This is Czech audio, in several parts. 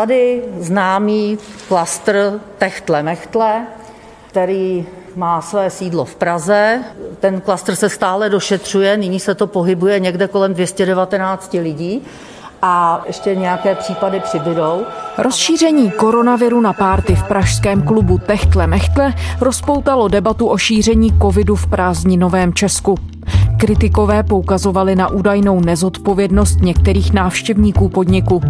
tady známý klastr Techtle-Mechtle, který má své sídlo v Praze. Ten klastr se stále došetřuje, nyní se to pohybuje někde kolem 219 lidí a ještě nějaké případy přibydou. Rozšíření koronaviru na párty v pražském klubu Techtle-Mechtle rozpoutalo debatu o šíření covidu v prázdninovém Česku. Kritikové poukazovali na údajnou nezodpovědnost některých návštěvníků podniku.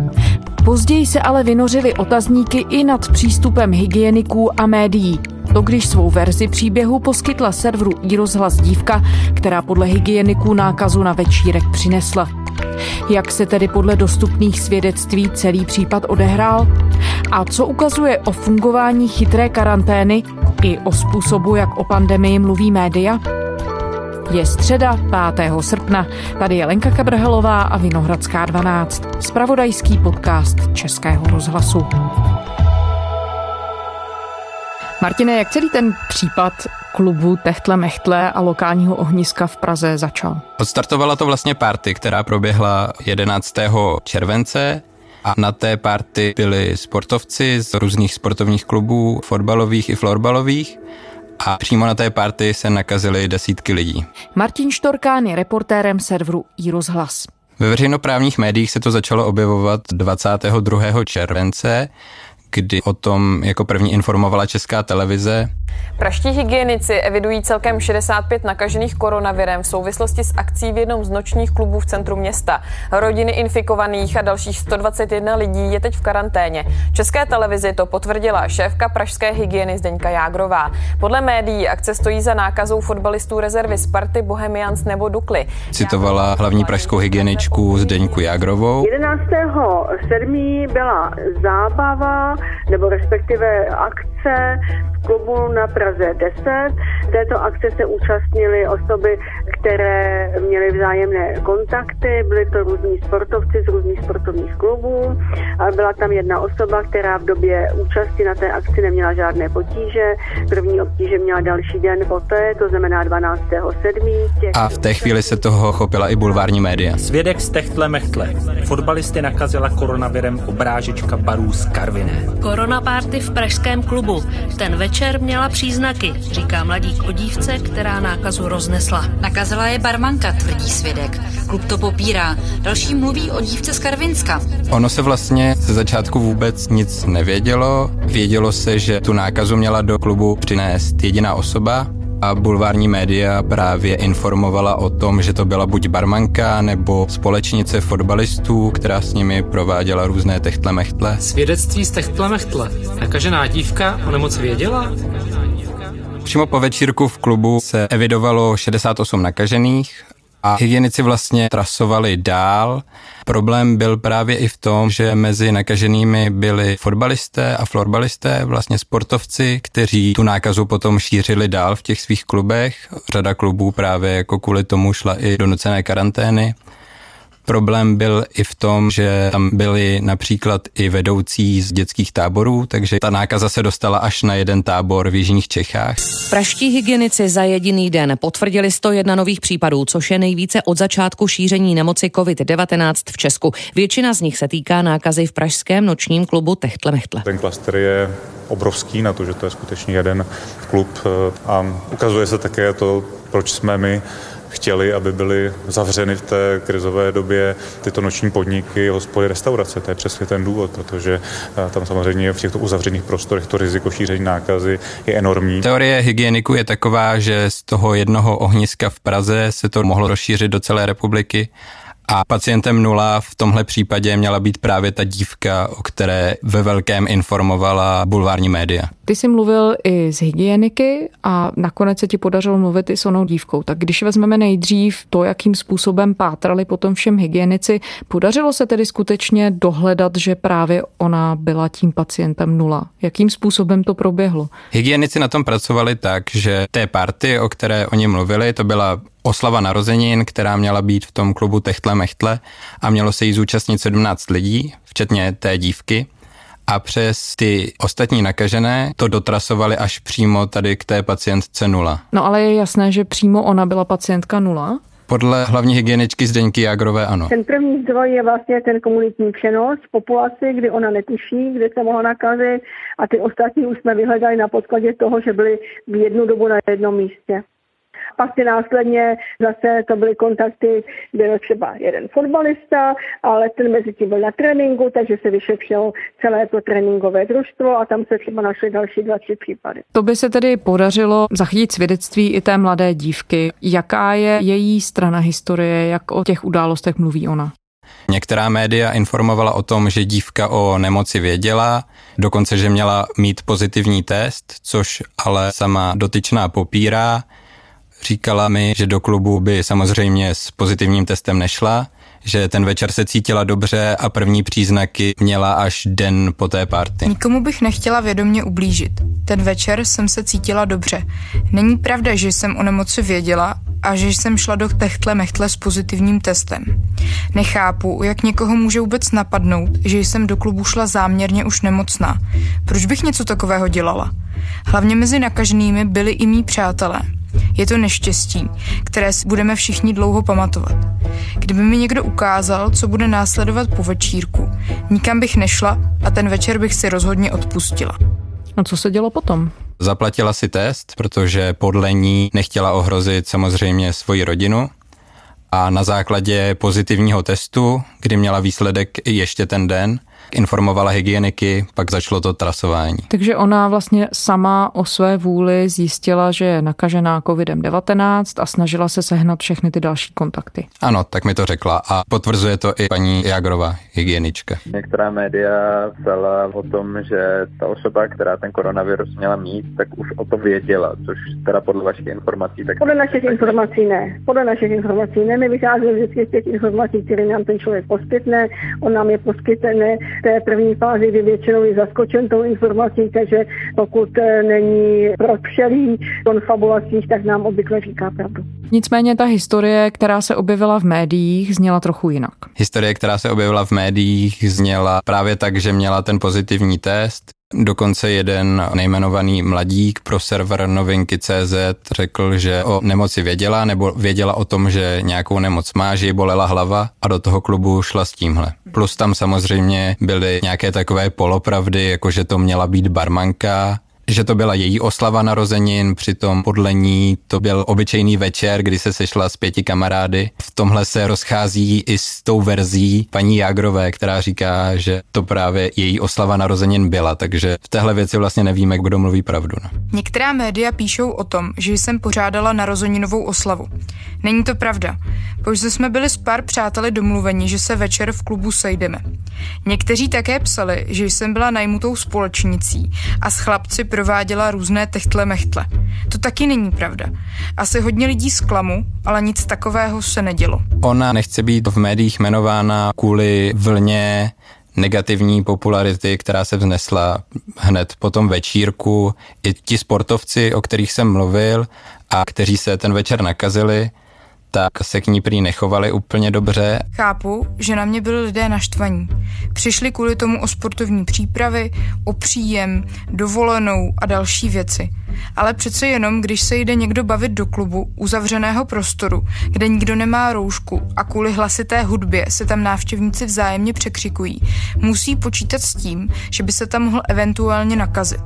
Později se ale vynořily otazníky i nad přístupem hygieniků a médií. To když svou verzi příběhu poskytla serveru iRozhlas dívka, která podle hygieniků nákazu na večírek přinesla. Jak se tedy podle dostupných svědectví celý případ odehrál? A co ukazuje o fungování chytré karantény i o způsobu, jak o pandemii mluví média? Je středa 5. srpna. Tady je Lenka Kabrhelová a Vinohradská 12. Zpravodajský podcast Českého rozhlasu. Martine, jak celý ten případ klubu Techtle-Mechtle a lokálního ohniska v Praze začal? Odstartovala to vlastně party, která proběhla 11. července. A na té party byli sportovci z různých sportovních klubů, fotbalových i florbalových. A přímo na té party se nakazily desítky lidí. Martin Štorkán je reportérem serveru iRozhlas. Ve veřejnoprávních médiích se to začalo objevovat 22. července, kdy o tom jako první informovala Česká televize. Pražští hygienici evidují celkem 65 nakažených koronavirem v souvislosti s akcí v jednom z nočních klubů v centru města. Rodiny infikovaných a dalších 121 lidí je teď v karanténě. České televizi to potvrdila šéfka pražské hygieny Zdeňka Jágrová. Podle médií akce stojí za nákazou fotbalistů rezervy Sparty, Bohemians nebo Dukly. Citovala hlavní pražskou hygieničku Zdeňku Jágrovou. 11.7. byla zábava nebo respektive akce v klubu na Praze 10. Této akce se účastnily osoby, které měly vzájemné kontakty, byly to různí sportovci z různých sportovních klubů. A byla tam jedna osoba, která v době účasti na té akci neměla žádné potíže. První obtíže měla další den poté, to znamená 12.7. A v té chvíli se toho chopila i bulvární média. Svědek z Techtle-Mechtle. Fotbalisty nakazila koronavirem obrážička barů z Karviné. Koronapárty v pražském klubu. Ten večer měla příznaky, říká mladík o dívce, která nákazu roznesla. Nakazila je barmanka, tvrdí svědek. Klub to popírá. Další mluví o dívce z Karvinska. Ono se vlastně ze začátku vůbec nic nevědělo. Vědělo se, že tu nákazu měla do klubu přinést jediná osoba a bulvární média právě informovala o tom, že to byla buď barmanka nebo společnice fotbalistů, která s nimi prováděla různé Techtle-Mechtle. Svědectví z Techtle-Mechtle. Nakažená dívka o nemoci věděla? Přímo po večírku v klubu se evidovalo 68 nakažených a hygienici vlastně trasovali dál. Problém byl právě i v tom, že mezi nakaženými byli fotbalisté a florbalisté, vlastně sportovci, kteří tu nákazu potom šířili dál v těch svých klubech. Řada klubů právě jako kvůli tomu šla i do nucené karantény. Problém byl i v tom, že tam byli například i vedoucí z dětských táborů, takže ta nákaza se dostala až na jeden tábor v jižních Čechách. Pražští hygienici za jediný den potvrdili 101 nových případů, což je nejvíce od začátku šíření nemoci COVID-19 v Česku. Většina z nich se týká nákazy v pražském nočním klubu Techtle-Mechtle. Ten klastr je obrovský na to, že to je skutečně jeden klub a ukazuje se také to, proč jsme my chtěli, aby byly zavřeny v té krizové době tyto noční podniky, hospody, restaurace. To je přesně ten důvod, protože tam samozřejmě v těchto uzavřených prostorech to riziko šíření nákazy je enormní. Teorie hygieniků je taková, že z toho jednoho ohniska v Praze se to mohlo rozšířit do celé republiky a pacientem nula v tomhle případě měla být právě ta dívka, o které ve velkém informovala bulvární média. Ty jsi mluvil i s hygieniky a nakonec se ti podařilo mluvit i s onou dívkou. Tak když vezmeme nejdřív to, jakým způsobem pátrali potom všem hygienici, podařilo se tedy skutečně dohledat, že právě ona byla tím pacientem nula. Jakým způsobem to proběhlo? Hygienici na tom pracovali tak, že té party, o které oni mluvili, to byla oslava narozenin, která měla být v tom klubu Techtle-Mechtle a mělo se jí zúčastnit 17 lidí, včetně té dívky. A přes ty ostatní nakažené to dotrasovali až přímo tady k té pacientce nula. No ale je jasné, že přímo ona byla pacientka nula? Podle hlavní hygieničky Zdeňky Jágrové ano. Ten první zdroj je vlastně ten komunitní přenos populaci, kdy ona netuší, kde se mohla nakazit, a ty ostatní už jsme vyhledali na podkladě toho, že byli v jednu dobu na jednom místě. Pak si následně zase to byly kontakty, byl třeba jeden fotbalista, ale ten mezi tím byl na tréninku, takže se vyšetřilo celé to tréninkové družstvo a tam se třeba našly další 20 případy. To by se tedy podařilo zachytit svědectví i té mladé dívky. Jaká je její strana historie, jak o těch událostech mluví ona? Některá média informovala o tom, že dívka o nemoci věděla, dokonce, že měla mít pozitivní test, což ale sama dotyčná popírá. Říkala mi, že do klubu by samozřejmě s pozitivním testem nešla, že ten večer se cítila dobře a první příznaky měla až den po té party. Nikomu bych nechtěla vědomě ublížit. Ten večer jsem se cítila dobře. Není pravda, že jsem o nemoci věděla a že jsem šla do techtle mechtle s pozitivním testem. Nechápu, jak někoho může vůbec napadnout, že jsem do klubu šla záměrně už nemocná. Proč bych něco takového dělala? Hlavně mezi nakaženými byli i mí přátelé. Je to neštěstí, které si budeme všichni dlouho pamatovat. Kdyby mi někdo ukázal, co bude následovat po večírku, nikam bych nešla a ten večer bych si rozhodně odpustila. A co se dělo potom? Zaplatila si test, protože podle ní nechtěla ohrozit samozřejmě svoji rodinu. A na základě pozitivního testu, kdy měla výsledek ještě ten den, informovala hygieniky, pak začalo to trasování. Takže ona vlastně sama o své vůli zjistila, že je nakažená COVID-19 a snažila se sehnat všechny ty další kontakty. Ano, tak mi to řekla a potvrzuje to i paní Jágrová, hygienička. Některá média psala o tom, že ta osoba, která ten koronavirus měla mít, tak už o to věděla, což teda podle vašich informací... Tak Podle našich informací ne. My vycházíme vždycky z těch informací, které nám ten člověk poskytne, on nám je poskytne. V té první fázi, kdy většinou je zaskočen tou informací, takže pokud není propřelý konfabulacích, tak nám obvykle říká pravdu. Nicméně ta historie, která se objevila v médiích, zněla trochu jinak. Historie, která se objevila v médiích, zněla právě tak, že měla ten pozitivní test. Dokonce jeden nejmenovaný mladík pro server novinky.cz řekl, že o nemoci věděla, nebo věděla o tom, že nějakou nemoc má, že ji bolela hlava a do toho klubu šla s tímhle. Plus tam samozřejmě byly nějaké takové polopravdy, jako že to měla být barmanka, že to byla její oslava narozenin, přitom podle ní to byl obyčejný večer, kdy se sešla s 5 kamarády. V tomhle se rozchází i s tou verzí paní Jágrové, která říká, že to právě její oslava narozenin byla, takže v téhle věci vlastně nevíme, kdo mluví pravdu. No. Některá média píšou o tom, že jsem pořádala narozeninovou oslavu. Není to pravda. Protože jsme byli s pár přáteli domluveni, že se večer v klubu sejdeme. Někteří také psali, že jsem byla najmutou společnicí a s chlapci prováděla různé techtle mechtle. To taky není pravda. Asi hodně lidí zklamu, ale nic takového se nedělo. Ona nechce být v médiích jmenována kvůli vlně negativní popularity, která se vznesla hned po tom večírku. I ti sportovci, o kterých jsem mluvil a kteří se ten večer nakazili, tak se k ní prý nechovali úplně dobře. Chápu, že na mě byli lidé naštvaní. Přišli kvůli tomu o sportovní přípravy, o příjem, dovolenou a další věci. Ale přece jenom, když se jde někdo bavit do klubu, uzavřeného prostoru, kde nikdo nemá roušku a kvůli hlasité hudbě se tam návštěvníci vzájemně překřikují, musí počítat s tím, že by se tam mohl eventuálně nakazit.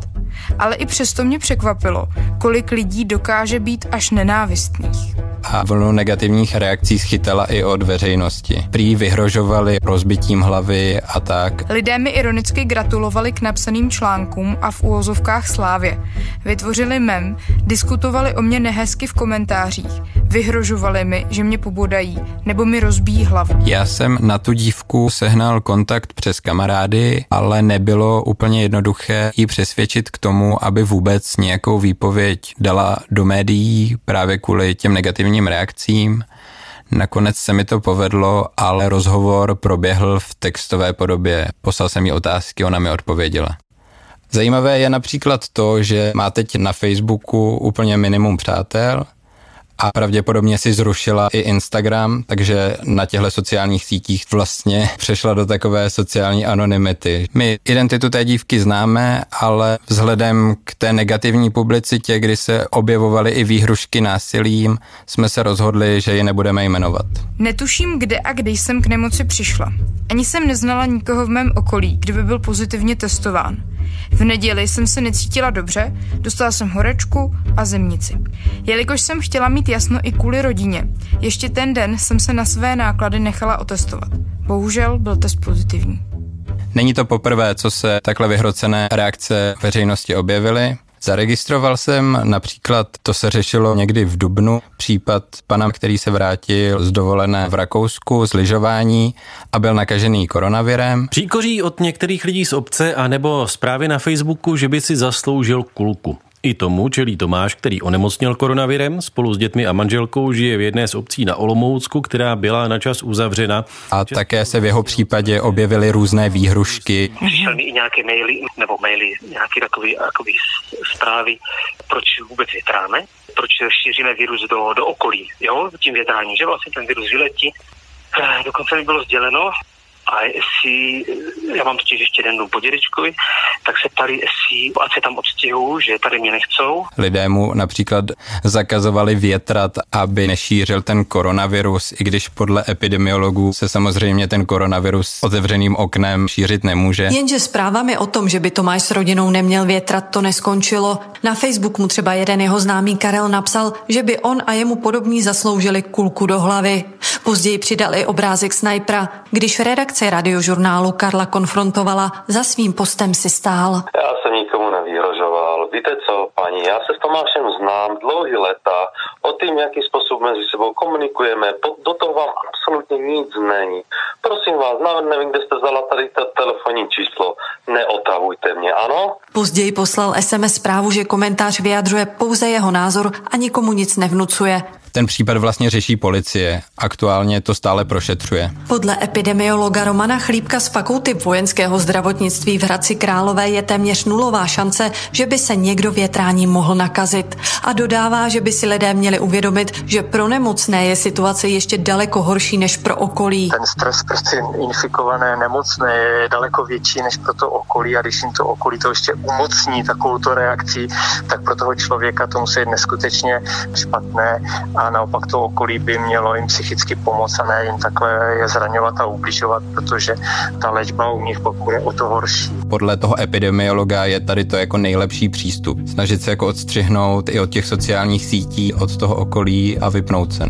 Ale i přesto mě překvapilo, kolik lidí dokáže být až nenávistných. A vlnu negativních reakcí schytala i od veřejnosti. Prý vyhrožovali rozbitím hlavy a tak. Lidé mi ironicky gratulovali k napsaným článkům a v uvozovkách slávě. Vytvořili mem, diskutovali o mě nehezky v komentářích, vyhrožovali mi, že mě pobodají nebo mi rozbíjí hlavu. Já jsem na tu dívku sehnal kontakt přes kamarády, ale nebylo úplně jednoduché ji přesvědčit k tomu, aby vůbec nějakou výpověď dala do médií právě kvůli těm negativním reakcím. Nakonec se mi to povedlo, ale rozhovor proběhl v textové podobě. Poslal jsem jí otázky, ona mi odpověděla. Zajímavé je například to, že má teď na Facebooku úplně minimum přátel a pravděpodobně si zrušila i Instagram, takže na těchto sociálních sítích vlastně přešla do takové sociální anonymity. My identitu té dívky známe, ale vzhledem k té negativní publicitě, kdy se objevovaly i výhrušky násilím, jsme se rozhodli, že ji nebudeme jmenovat. Netuším, kde a kdy jsem k nemoci přišla. Ani jsem neznala nikoho v mém okolí, kdo by byl pozitivně testován. V neděli jsem se necítila dobře, dostala jsem horečku a zemnici. Jelikož jsem chtěla mít jasno i kvůli rodině, ještě ten den jsem se na své náklady nechala otestovat. Bohužel byl test pozitivní. Není to poprvé, co se takhle vyhrocené reakce veřejnosti objevily. Zaregistroval jsem například, to se řešilo někdy v dubnu, případ pana, který se vrátil z dovolené v Rakousku, z lyžování a byl nakažený koronavirem. Příkoří od některých lidí z obce a nebo zprávy na Facebooku, že by si zasloužil kulku. I tomu čelí Tomáš, který onemocněl koronavirem, spolu s dětmi a manželkou žije v jedné z obcí na Olomoucku, která byla na čas uzavřena. A také se v jeho případě objevily různé výhrušky. Přišly i nějaké maily, nějaké takové zprávy, proč vůbec větráme, proč šíříme virus do okolí, jo, tím větrání, že vlastně ten virus vyletí. Dokonce mi bylo sděleno, a jestli, já mám totiž ještě den po dědečkovi, tak se ptali, jestli, ať se tam odstěhuju, že tady mě nechcou. Lidé mu například zakazovali větrat, aby nešířil ten koronavirus, i když podle epidemiologů se samozřejmě ten koronavirus otevřeným oknem šířit nemůže. Jenže zprávami o tom, že by Tomáš s rodinou neměl větrat, to neskončilo. Na Facebooku mu třeba jeden jeho známý Karel napsal, že by on a jemu podobní zasloužili kulku do hlavy. Později přidal i obrázek snajpera, když redakce radiožurnálu Karla konfrontovala, za svým postem si stál. Já jsem nikomu nevýhrožoval. Víte co, paní, já se s Tomášem znám dlouhý leta, o tým, jaký způsob mezi sebou komunikujeme, do toho vám absolutně nic není. Prosím vás, nevím, kde jste vzala tady to telefonní číslo, neotavujte mě, ano? Později poslal SMS zprávu, že komentář vyjadřuje pouze jeho názor a nikomu nic nevnucuje. Ten případ vlastně řeší policie. Aktuálně to stále prošetřuje. Podle epidemiologa Romana Chlípka z Fakulty vojenského zdravotnictví v Hradci Králové je téměř nulová šance, že by se někdo větráním mohl nakazit. A dodává, že by si lidé měli uvědomit, že pro nemocné je situace ještě daleko horší než pro okolí. Ten stres prostě infikované nemocné je daleko větší než pro to okolí a když jim to okolí to ještě umocní takovouto reakcí, tak pro toho člověka to musí být neskutečně špatné. A naopak to okolí by mělo jim psychicky pomoct a ne jim takhle je zraňovat a ubližovat, protože ta léčba u nich pokud je o to horší. Podle toho epidemiologa je tady to jako nejlepší přístup. Snažit se jako odstřihnout i od těch sociálních sítí, od toho okolí a vypnout se.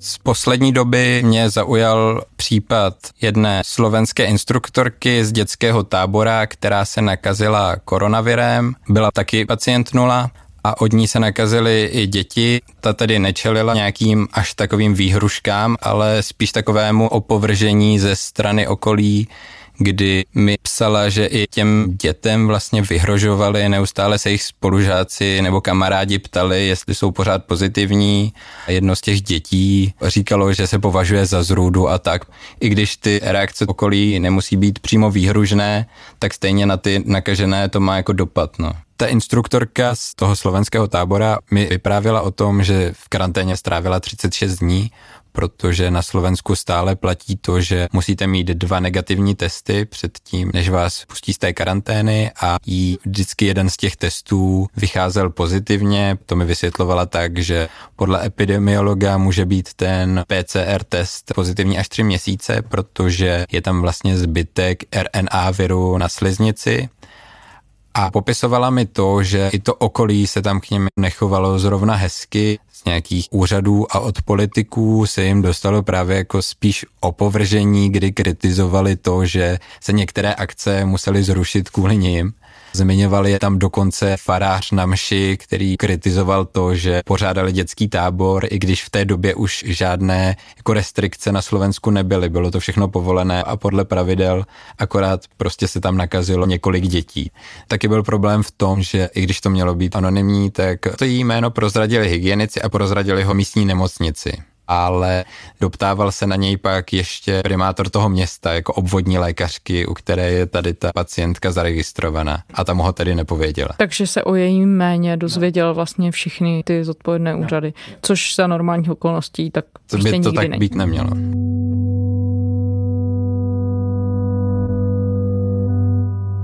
Z poslední doby mě zaujal případ jedné slovenské instruktorky z dětského tábora, která se nakazila koronavirem, byla taky pacient nula. A od ní se nakazily i děti. Ta tedy nečelila nějakým až takovým výhruškám, ale spíš takovému opovržení ze strany okolí, kdy mi psala, že i těm dětem vlastně vyhrožovali, neustále se jich spolužáci nebo kamarádi ptali, jestli jsou pořád pozitivní. Jedno z těch dětí říkalo, že se považuje za zrůdu a tak. I když ty reakce okolí nemusí být přímo výhružné, tak stejně na ty nakažené to má jako dopad, no. Ta instruktorka z toho slovenského tábora mi vyprávěla o tom, že v karanténě strávila 36 dní, protože na Slovensku stále platí to, že musíte mít 2 negativní testy předtím, než vás pustí z té karantény a jí vždycky jeden z těch testů vycházel pozitivně. To mi vysvětlovala tak, že podle epidemiologa může být ten PCR test pozitivní až 3 měsíce, protože je tam vlastně zbytek RNA viru na sliznici. A popisovala mi to, že i to okolí se tam k nim nechovalo zrovna hezky, z nějakých úřadů a od politiků se jim dostalo právě jako spíš opovržení, kdy kritizovali to, že se některé akce musely zrušit kvůli nim. Zmiňovali je tam dokonce farář na mši, který kritizoval to, že pořádali dětský tábor, i když v té době už žádné jako restrikce na Slovensku nebyly. Bylo to všechno povolené a podle pravidel, akorát prostě se tam nakazilo několik dětí. Taky byl problém v tom, že i když to mělo být anonymní, tak to její jméno prozradili hygienici a prozradili ho místní nemocnici. ale doptával se na něj pak ještě primátor toho města, jako obvodní lékařky, u které je tady ta pacientka zaregistrovaná. A tam ho tedy nepověděla. Takže se o jejím jméně dozvěděl vlastně všichni ty zodpovědné úřady, což za normálních okolností tak prostě nikdy není. To by to tak být nemělo.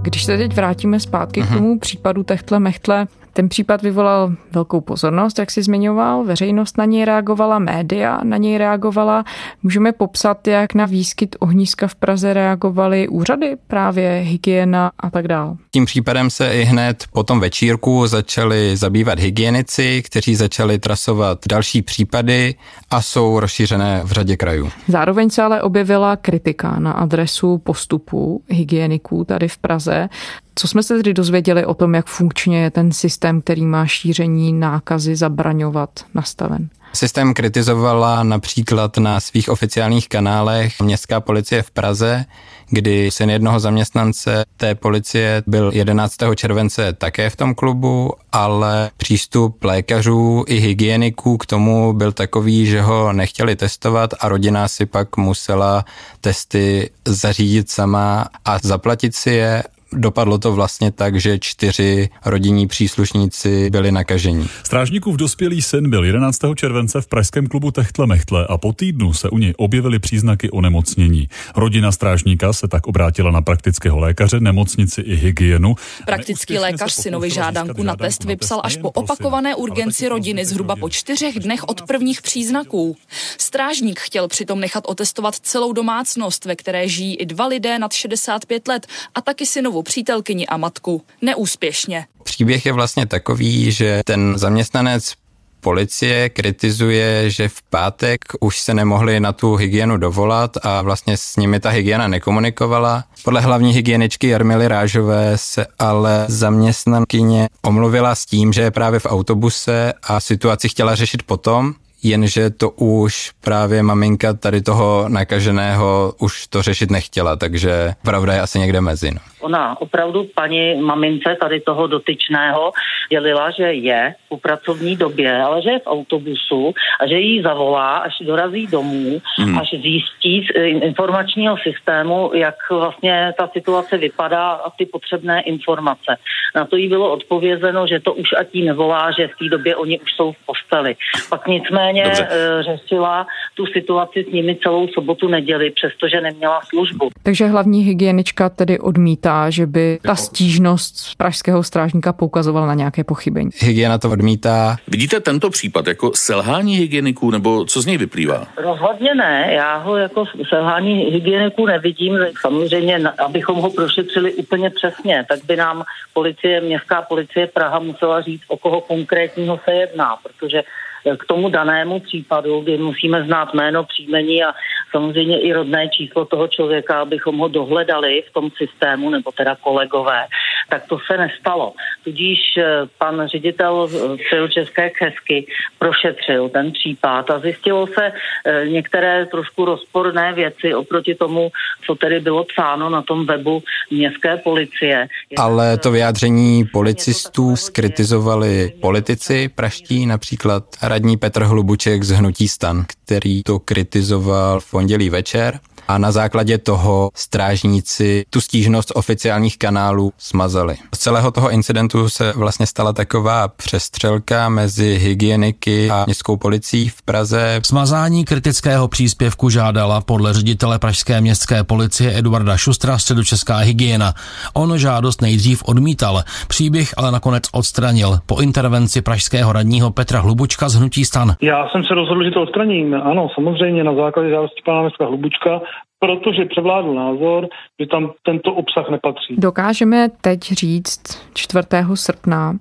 Když se teď vrátíme zpátky k tomu případu Techtle Mechtle, ten případ vyvolal velkou pozornost, jak jsi zmiňoval, veřejnost na něj reagovala, média na něj reagovala. Můžeme popsat, jak na výskyt ohniska v Praze reagovaly úřady, právě hygiena a tak dále. Tím případem se i hned po tom večírku začali zabývat hygienici, kteří začali trasovat další případy a jsou rozšířené v řadě krajů. Zároveň se ale objevila kritika na adresu postupu hygieniků tady v Praze. Co jsme se tedy dozvěděli o tom, jak funkčně je ten systém, který má šíření nákazy zabraňovat, nastaven? Systém kritizovala například na svých oficiálních kanálech Městská policie v Praze, kdy syn jednoho zaměstnance té policie byl 11. července také v tom klubu, ale přístup lékařů i hygieniků k tomu byl takový, že ho nechtěli testovat a rodina si pak musela testy zařídit sama a zaplatit si je. Dopadlo to vlastně tak, že 4 rodinní příslušníci byli nakaženi. Strážníkův dospělý syn byl 11. července v pražském klubu Techtle Mechtle a po týdnu se u něj objevily příznaky onemocnění. Rodina strážníka se tak obrátila na praktického lékaře, nemocnici i hygienu. Praktický lékař synovi žádanku na test vypsal až po opakované urgenci rodiny zhruba po 4 dnech od prvních příznaků. Strážník chtěl přitom nechat otestovat celou domácnost, ve které žijí i 2 lidé nad 65 let a taky synovu přítelkyni a matku. Neúspěšně. Příběh je vlastně takový, že ten zaměstnanec policie kritizuje, že v pátek už se nemohli na tu hygienu dovolat a vlastně s nimi ta hygiena nekomunikovala. Podle hlavní hygieničky Jarmily Rážové se ale zaměstnankyně omluvila s tím, že je právě v autobuse a situaci chtěla řešit potom, jenže to už právě maminka tady toho nakaženého už to řešit nechtěla, takže pravda je asi někde mezi. No. Ona opravdu paní mamince tady toho dotyčného dělila, že je po pracovní době, ale že je v autobusu a že jí zavolá, až dorazí domů, až zjistí z informačního systému, jak vlastně ta situace vypadá a ty potřebné informace. Na to jí bylo odpovězeno, že to už ať jí nevolá, že v té době oni už jsou v posteli. Pak nicméně řešila tu situaci s nimi celou sobotu, neděli, přestože neměla službu. Takže hlavní hygienička tedy odmítá, že by ta stížnost pražského strážníka poukazovala na nějaké pochybení. Hygiena to odmítá. Vidíte tento případ jako selhání hygieniků, nebo co z něj vyplývá? Rozhodně ne, já ho jako selhání hygieniků nevidím. Samozřejmě, abychom ho prošetřili úplně přesně, tak by nám policie, Městská policie Praha musela říct, o koho konkrétního se jedná, protože k tomu danému případu, kdy musíme znát jméno, příjmení a samozřejmě i rodné číslo toho člověka, abychom ho dohledali v tom systému, nebo teda kolegové, tak to se nestalo. Tudíž pan ředitel Středočeské KSky prošetřil ten případ a zjistilo se některé trošku rozporné věci oproti tomu, co tedy bylo psáno na tom webu Městské policie. Ale to vyjádření policistů skritizovali politici praští, například radní Petr Hlubuček z hnutí STAN, který to kritizoval v pondělí večer a na základě toho strážníci tu stížnost oficiálních kanálů smazali. Z celého toho incidentu se vlastně stala taková přestřelka mezi hygieniky a Městskou policií v Praze. Smazání kritického příspěvku žádala podle ředitele pražské Městské policie Eduarda Šustra Středočeská hygiena. On žádost nejdřív odmítal, příběh ale nakonec odstranil po intervenci pražského radního Petra Hlubučka z hnutí STAN. Já jsem se rozhodl, že to odstraním. Ano, samozřejmě na základě žádosti pana Městská Hlubučka, protože převládl názor, že tam tento obsah nepatří. Dokážeme teď říct 4. srpna,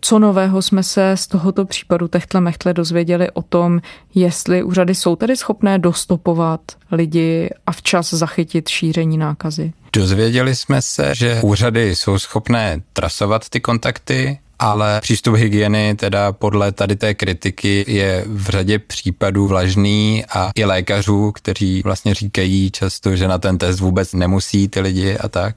co nového jsme se z tohoto případu Techtle Mechtle dozvěděli o tom, jestli úřady jsou tedy schopné dostopovat lidi a včas zachytit šíření nákazy? Dozvěděli jsme se, že úřady jsou schopné trasovat ty kontakty, ale přístup hygieny teda podle tady té kritiky je v řadě případů vlažný a i lékařů, kteří vlastně říkají často, že na ten test vůbec nemusí ty lidi a tak.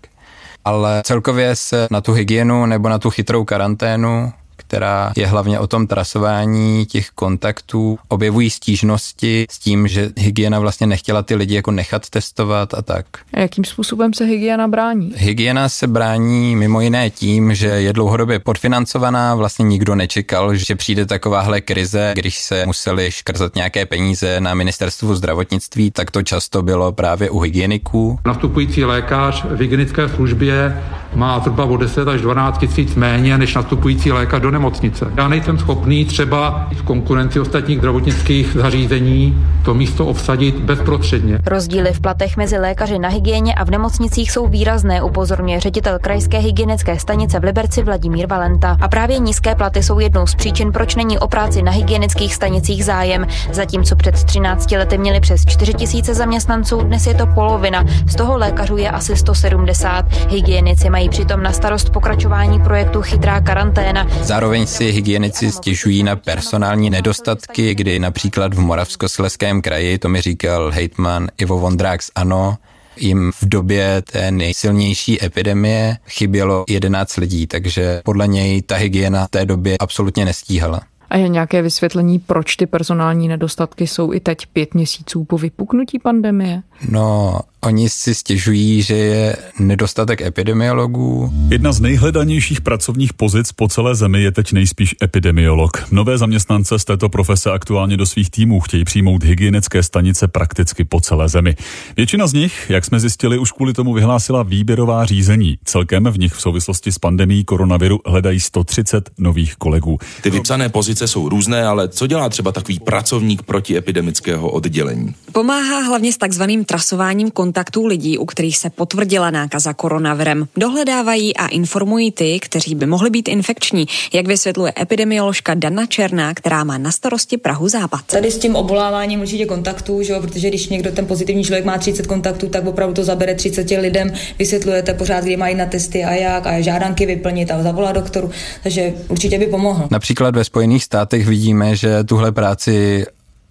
Ale celkově se na tu hygienu nebo na tu chytrou karanténu, která je hlavně o tom trasování těch kontaktů. Objevují stížnosti s tím, že hygiena vlastně nechtěla ty lidi jako nechat testovat a tak. A jakým způsobem se hygiena brání? Hygiena se brání mimo jiné tím, že je dlouhodobě podfinancovaná, vlastně nikdo nečekal, že přijde takováhle krize, když se museli škrtat nějaké peníze na ministerstvu zdravotnictví, tak to často bylo právě u hygieniků. Nastupující lékař v hygienické službě má zhruba o 10 až 12 tisíc méně než nastupující lékař do nemocnice. Já nejsem schopný třeba v konkurenci ostatních zdravotnických zařízení to místo obsadit bezprostředně. Rozdíly v platech mezi lékaři na hygieně a v nemocnicích jsou výrazné, upozorňuje ředitel krajské hygienické stanice v Liberci Vladimír Valenta. A právě nízké platy jsou jednou z příčin, proč není o práci na hygienických stanicích zájem. Zatímco před 13 lety měli přes 4 000 zaměstnanců, dnes je to polovina. Z toho lékařů je asi 170. Hygienici mají přitom na starost pokračování projektu Chytrá karanténa. Zároveň si hygienici stěžují na personální nedostatky, kdy například v Moravskoslezském kraji, to mi říkal hejtman Ivo Vondrák z ANO, jim v době té nejsilnější epidemie chybělo 11 lidí, takže podle něj ta hygiena v té době absolutně nestíhala. A je nějaké vysvětlení, proč ty personální nedostatky jsou i teď 5 měsíců po vypuknutí pandemie? No, oni si stěžují, že je nedostatek epidemiologů. Jedna z nejhledanějších pracovních pozic po celé zemi je teď nejspíš epidemiolog. Nové zaměstnance z této profese aktuálně do svých týmů chtějí přijmout hygienické stanice prakticky po celé zemi. Většina z nich, jak jsme zjistili, už kvůli tomu vyhlásila výběrová řízení. Celkem v nich v souvislosti s pandemií koronaviru hledají 130 nových kolegů. Ty vypsané pozice jsou různé, ale co dělá třeba takový pracovník protiepidemického oddělení? Pomáhá hlavně s takzvaným trasováním kontaktů lidí, u kterých se potvrdila nákaza koronavirem. Dohledávají a informují ty, kteří by mohli být infekční, jak vysvětluje epidemioložka Dana Černá, která má na starosti Prahu Západ. Tady s tím oboláváním určitě kontaktů, že jo, protože když někdo ten pozitivní člověk má 30 kontaktů, tak opravdu to zabere 30 lidem. Vysvětlujete pořád, kdy mají na testy a jak a žádanky vyplnit a zavolá doktoru, takže určitě by pomohl. Například ve Spojených státech vidíme, že tuhle práci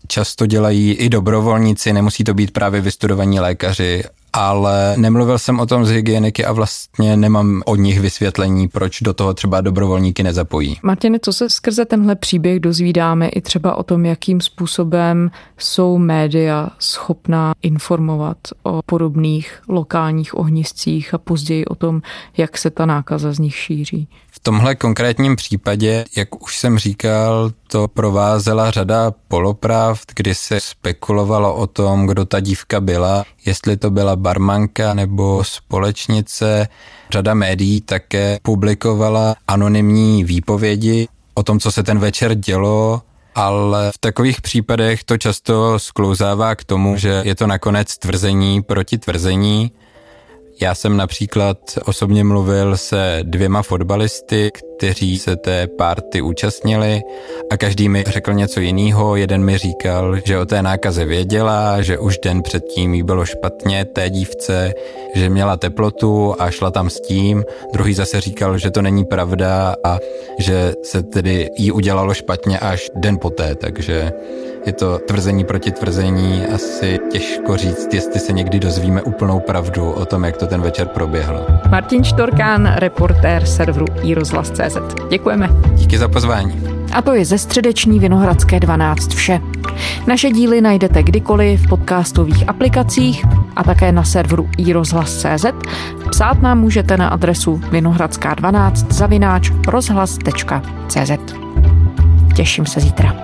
často dělají i dobrovolníci, nemusí to být právě vystudovaní lékaři, ale nemluvil jsem o tom z hygieniky a vlastně nemám od nich vysvětlení, proč do toho třeba dobrovolníky nezapojí. Martine, co se skrze tenhle příběh dozvídáme i třeba o tom, jakým způsobem jsou média schopná informovat o podobných lokálních ohniscích a později o tom, jak se ta nákaza z nich šíří? V tomhle konkrétním případě, jak už jsem říkal, to provázela řada polopravd, kdy se spekulovalo o tom, kdo ta dívka byla, jestli to byla barmanka nebo společnice. Řada médií také publikovala anonymní výpovědi o tom, co se ten večer dělo, ale v takových případech to často sklouzává k tomu, že je to nakonec tvrzení proti tvrzení. Já jsem například osobně mluvil se 2 fotbalisty, kteří se té party účastnili a každý mi řekl něco jiného. Jeden mi říkal, že o té nákaze věděla, že už den předtím jí bylo špatně té dívce, že měla teplotu a šla tam s tím. Druhý zase říkal, že to není pravda a že se tedy jí udělalo špatně až den poté, takže je to tvrzení proti tvrzení, asi těžko říct, jestli se někdy dozvíme úplnou pravdu o tom, jak to ten večer proběhlo. Martin Štorkán, reportér serveru iRozhlas.cz. Děkujeme. Díky za pozvání. A to je ze středeční Vinohradské 12 vše. Naše díly najdete kdykoliv v podcastových aplikacích a také na serveru iRozhlas.cz. Psát nám můžete na adresu vinohradská12@rozhlas.cz. Těším se zítra.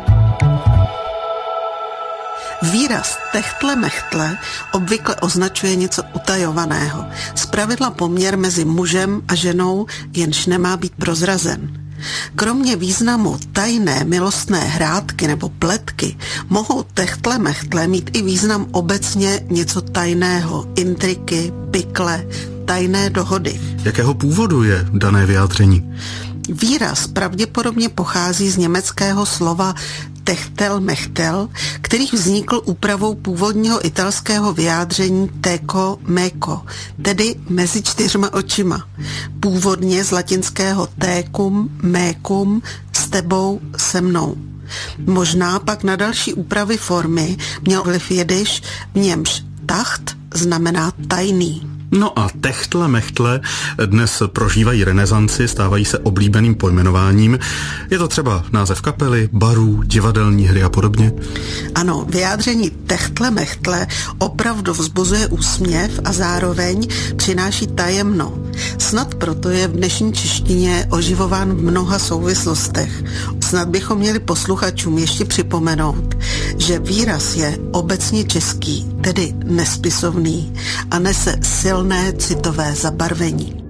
Výraz techtle mechtle obvykle označuje něco utajovaného, zpravidla poměr mezi mužem a ženou, jenž nemá být prozrazen. Kromě významu tajné milostné hrátky nebo pletky mohou techtle mechtle mít i význam obecně něco tajného, intriky, pikle, tajné dohody. Jakého původu je dané vyjádření? Výraz pravděpodobně pochází z německého slova techtel mechtel, který vznikl úpravou původního italského vyjádření teco meco, tedy mezi 4 očima. Původně z latinského tecum mecum, s tebou, se mnou. Možná pak na další úpravy formy měl vliv jidiš, v němž tacht znamená tajný. No a techtle mechtle dnes prožívají renesanci, stávají se oblíbeným pojmenováním. Je to třeba název kapely, barů, divadelní hry a podobně? Ano, vyjádření techtle mechtle opravdu vzbuzuje úsměv a zároveň přináší tajemno. Snad proto je v dnešní češtině oživován v mnoha souvislostech. Snad bychom měli posluchačům ještě připomenout, že výraz je obecně český, tedy nespisovný a nese silné citové zabarvení.